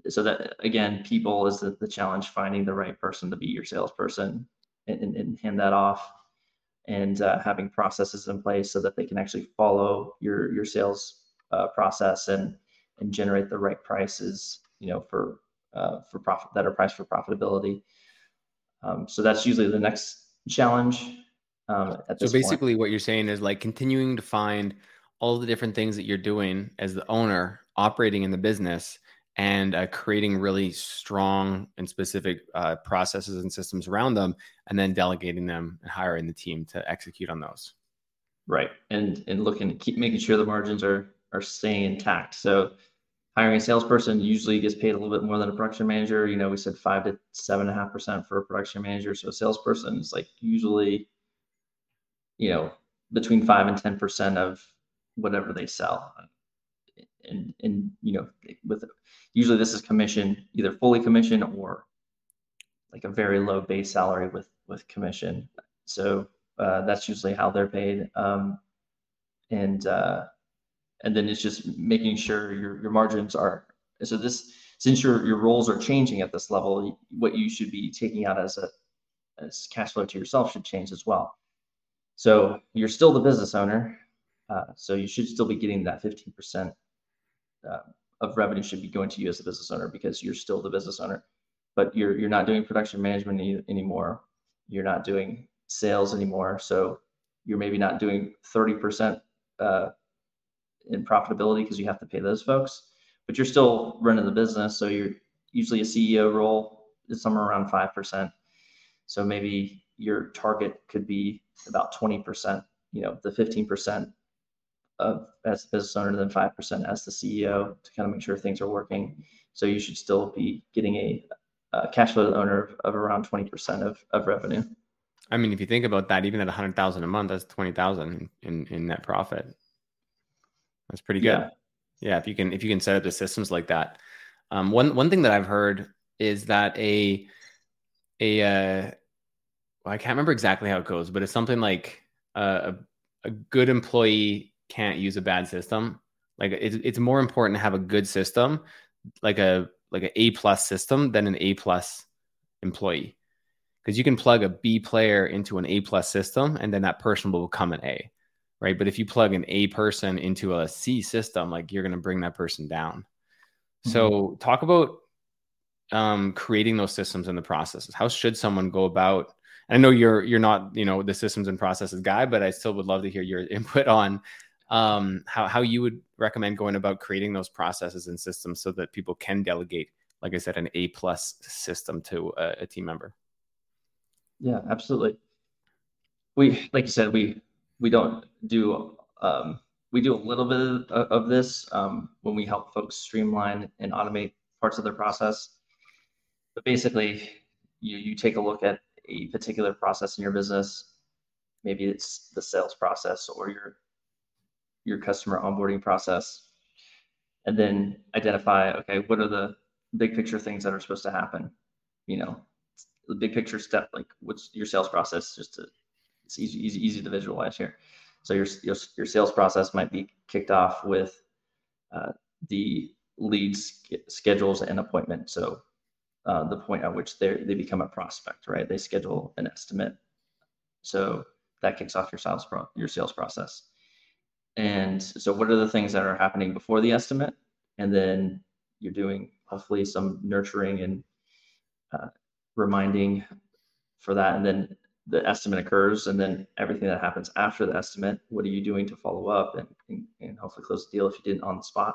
so that again, people is the, the challenge, finding the right person to be your salesperson and, and, and hand that off and uh, having processes in place so that they can actually follow your, your sales uh, process and, and generate the right prices, you know, for, uh, for profit that are priced for profitability. Um, so that's usually the next challenge. Um, at this so basically point. What you're saying is like continuing to find all the different things that you're doing as the owner operating in the business and uh, creating really strong and specific uh, processes and systems around them, and then delegating them and hiring the team to execute on those. Right. And and looking to keep making sure the margins are are staying intact. So hiring a salesperson usually gets paid a little bit more than a production manager. You know, we said five to seven and a half percent for a production manager. So a salesperson is like usually, you know, between five and ten percent of whatever they sell. And and you know, with usually this is commission, either fully commission or like a very low base salary with with commission. So uh, that's usually how they're paid. Um, and uh, and then it's just making sure your your margins are. So this, since your your roles are changing at this level, what you should be taking out as a as cash flow to yourself should change as well. So you're still the business owner. Uh, so you should still be getting that fifteen percent uh, of revenue should be going to you as the business owner, because you're still the business owner, but you're you're not doing production management any, anymore. You're not doing sales anymore. So you're maybe not doing thirty percent uh, in profitability because you have to pay those folks, but you're still running the business. So you're usually a C E O role is somewhere around five percent. So maybe your target could be about twenty percent, you know, the fifteen percent. Of as the business owner, than five percent as the C E O to kind of make sure things are working. So you should still be getting a, a cash flow owner of, of around twenty percent of, of revenue. I mean, if you think about that, even at one hundred thousand dollars a month, that's twenty thousand dollars in, in net profit. That's pretty good. Yeah. yeah, if you can if you can set up the systems like that. Um, one one thing that I've heard is that a, a uh, well, I can't remember exactly how it goes, but it's something like a, a good employee can't use a bad system. Like it's it's more important to have a good system, like a like an A plus system, than an A plus employee, because you can plug a B player into an A plus system, and then that person will become an A, right? But if you plug an A person into a C system, like you're going to bring that person down. Mm-hmm. So talk about um, creating those systems and the processes. How should someone go about? I know you're you're not you know the systems and processes guy, but I still would love to hear your input on. Um, how, how you would recommend going about creating those processes and systems so that people can delegate, like I said, an A plus system to a, a team member. Yeah, absolutely. We, like you said, we, we don't do, um, we do a little bit of, of this, um, when we help folks streamline and automate parts of their process. But basically you, you take a look at a particular process in your business. Maybe it's the sales process or your your customer onboarding process, and then identify, okay, what are the big picture things that are supposed to happen? You know, the big picture step, like what's your sales process, just to, it's easy, easy, easy to visualize here. So your, your, your sales process might be kicked off with uh, the leads, schedules, and appointment. So uh, the point at which they they become a prospect, right? They schedule an estimate. So that kicks off your sales pro, your sales process. And so what are the things that are happening before the estimate? And then you're doing hopefully some nurturing and uh, reminding for that. And then the estimate occurs, and then everything that happens after the estimate, what are you doing to follow up and, and, and hopefully close the deal if you didn't on the spot?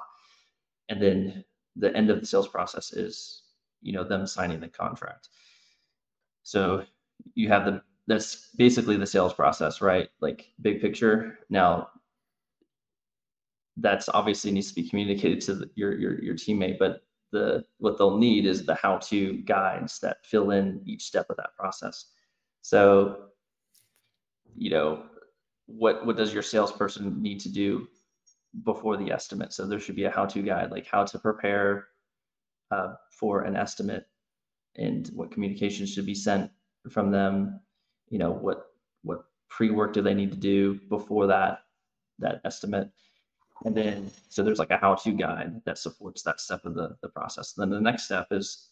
And then the end of the sales process is, you know, them signing the contract. So you have the, that's basically the sales process, right? Like big picture. Now, that's obviously needs to be communicated to the, your, your your teammate, but the what they'll need is the how-to guides that fill in each step of that process. So, you know, what what does your salesperson need to do before the estimate? So there should be a how-to guide, like how to prepare uh, for an estimate, and what communications should be sent from them. You know, what what pre-work do they need to do before that that estimate? And then, so there's like a how-to guide that supports that step of the, the process. And then the next step is,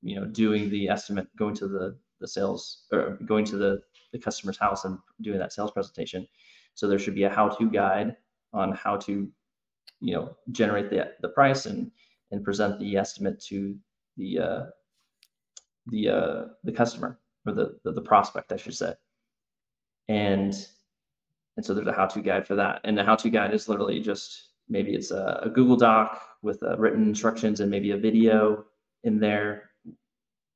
you know, doing the estimate, going to the, the sales or going to the, the customer's house and doing that sales presentation. So there should be a how-to guide on how to, you know, generate the the price and, and present the estimate to the uh, the uh, the customer or the, the the prospect, I should say. And And so there's a how-to guide for that. And the how-to guide is literally just Maybe it's a, a Google Doc with uh, written instructions and maybe a video in there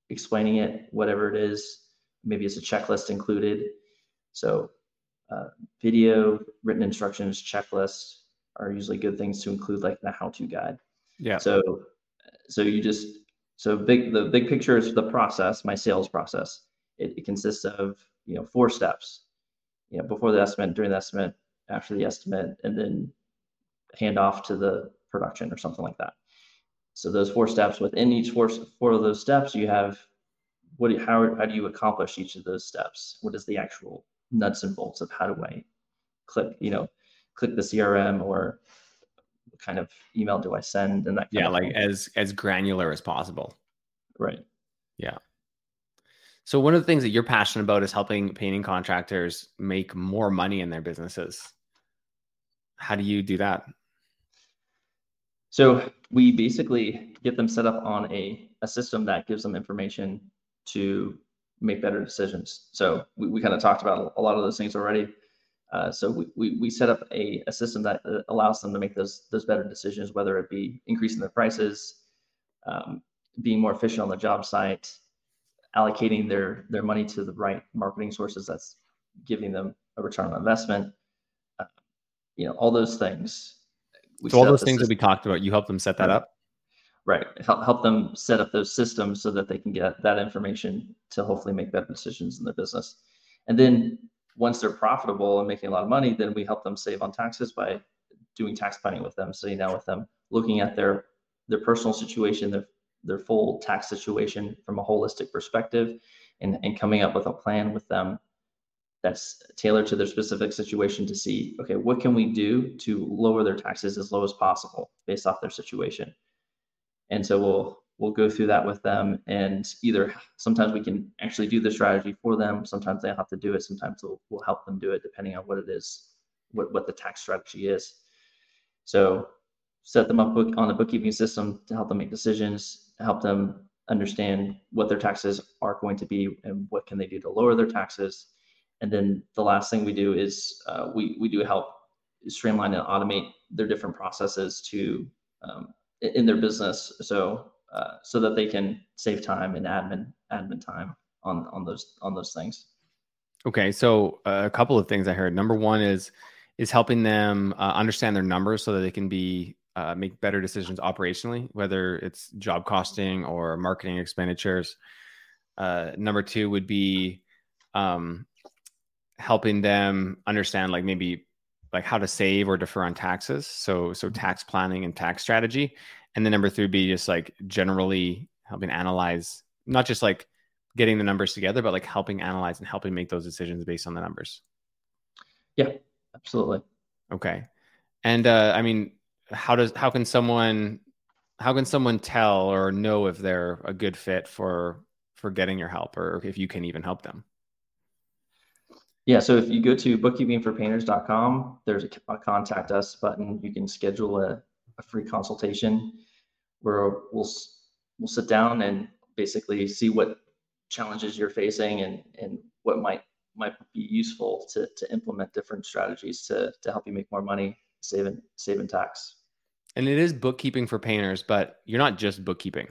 explaining it, whatever it is. Maybe it's a checklist included. So uh, video, written instructions, checklists are usually good things to include, like in a how-to guide. Yeah. So, so you just, so big, the big picture is the process, my sales process. It, it consists of, you know, four steps, you know, before the estimate, during the estimate, after the estimate, and then hand off to the production or something like that. So those four steps, within each four, four of those steps, you have what, do you, how, how do you accomplish each of those steps? What is the actual nuts and bolts of how do I click, you know, click the C R M, or what kind of email do I send? And that kind yeah, of like thing. as, as granular as possible. Right. Yeah. So one of the things that you're passionate about is helping painting contractors make more money in their businesses. How do you do that? So we basically get them set up on a, a system that gives them information to make better decisions. So we, we kind of talked about a lot of those things already. Uh, so we, we, we set up a, a system that allows them to make those, those better decisions, whether it be increasing their prices, um, being more efficient on the job site, allocating their, their money to the right marketing sources that's giving them a return on investment. Uh, you know, all those things. We so all those things system. that we talked about, you help them set that up? Right. Help, help them set up those systems so that they can get that information to hopefully make better decisions in their business. And then once they're profitable and making a lot of money, then we help them save on taxes by doing tax planning with them, sitting down with them, looking at their, their personal situation, their their full tax situation from a holistic perspective, and, and coming up with a plan with them that's tailored to their specific situation to see, okay, what can we do to lower their taxes as low as possible based off their situation? And so we'll, we'll go through that with them, and either sometimes we can actually do the strategy for them. Sometimes they'll have to do it. Sometimes we'll, we'll help them do it depending on what it is, what, what the tax strategy is. So set them up book, on the bookkeeping system to help them make decisions, help them understand what their taxes are going to be and what can they do to lower their taxes. And then the last thing we do is uh, we, we do help streamline and automate their different processes to um, in their business. So, uh, so that they can save time and admin, admin time on, on those, on those things. Okay. So uh, a couple of things I heard. Number one is, is helping them uh, understand their numbers so that they can be Uh, make better decisions operationally, whether it's job costing or marketing expenditures. Uh, number two would be um, helping them understand, like maybe like how to save or defer on taxes. So, so tax planning and tax strategy. And then number three would be just like generally helping analyze, not just like getting the numbers together, but like helping analyze and helping make those decisions based on the numbers. Yeah, absolutely. Okay. And uh, I mean, How does how can someone how can someone tell or know if they're a good fit for for getting your help, or if you can even help them? Yeah, so if you go to bookkeeping for painters dot com, there's a, a contact us button. You can schedule a, a free consultation where we'll we'll sit down and basically see what challenges you're facing and and what might might be useful to to implement different strategies to to help you make more money, saving saving tax. And it is bookkeeping for painters, but you're not just bookkeeping,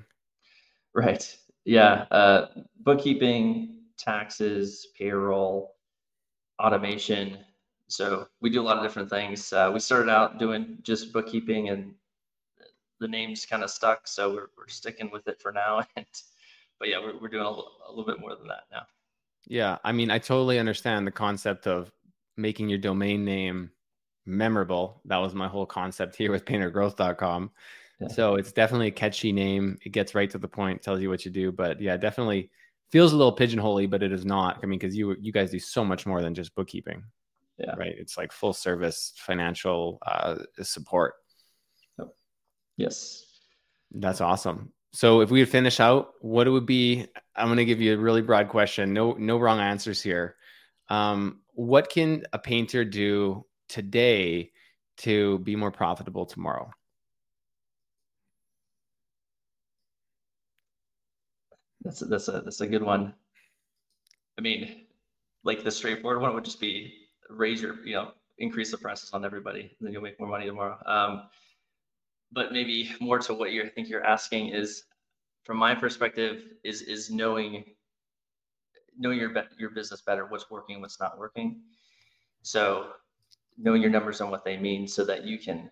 right? Yeah. Uh, bookkeeping, taxes, payroll, automation. So we do a lot of different things. Uh, we started out doing just bookkeeping, and the name's kind of stuck, so we're we're sticking with it for now. And but yeah, we're we're doing a little, a little bit more than that now. Yeah, I mean, I totally understand the concept of making your domain name memorable. That was my whole concept here with painter growth dot com. Yeah. So it's definitely a catchy name. It gets right to the point, tells you what you do. But yeah, definitely feels a little pigeonholy, but it is not. I mean, because you you guys do so much more than just bookkeeping. Yeah. Right. It's like full service financial uh, support. Oh. Yes. That's awesome. So if we would finish out, what it would be, I'm going to give you a really broad question. No, no wrong answers here. Um, what can a painter do today to be more profitable tomorrow? That's a, that's a that's a good one. I mean, like the straightforward one would just be raise your, you know, increase the prices on everybody, and then you'll make more money tomorrow. Um, but maybe more to what you think you're asking is, from my perspective, is is knowing knowing your your business better, what's working, what's not working. So knowing your numbers and what they mean, so that you can,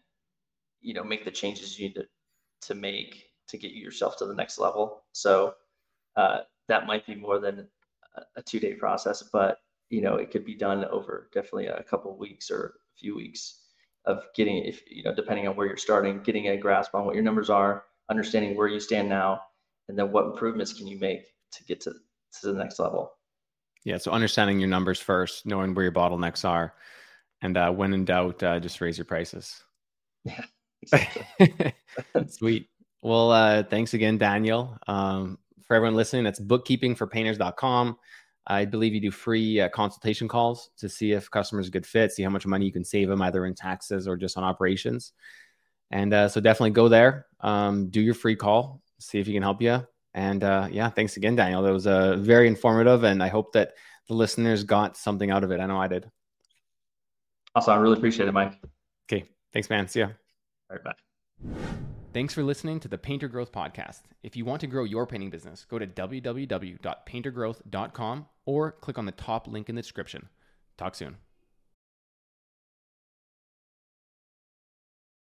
you know, make the changes you need to, to make to get yourself to the next level. So uh, that might be more than a two-day process, but you know, it could be done over definitely a couple of weeks or a few weeks of getting, if you know, depending on where you're starting, getting a grasp on what your numbers are, understanding where you stand now, and then what improvements can you make to get to, to the next level. Yeah. So understanding your numbers first, knowing where your bottlenecks are, and uh, when in doubt, uh, just raise your prices. Yeah, exactly. Sweet. Well, uh, thanks again, Daniel. Um, for everyone listening, that's bookkeeping for painters dot com. I believe you do free uh, consultation calls to see if customers are a good fit, see how much money you can save them either in taxes or just on operations. And uh, so definitely go there, um, do your free call, see if he can help you. And uh, yeah, thanks again, Daniel. That was uh, very informative, and I hope that the listeners got something out of it. I know I did. Awesome. I really appreciate it, Mike. Okay. Thanks, man. See ya. All right. Bye. Thanks for listening to the Painter Growth Podcast. If you want to grow your painting business, go to w w w dot painter growth dot com or click on the top link in the description. Talk soon.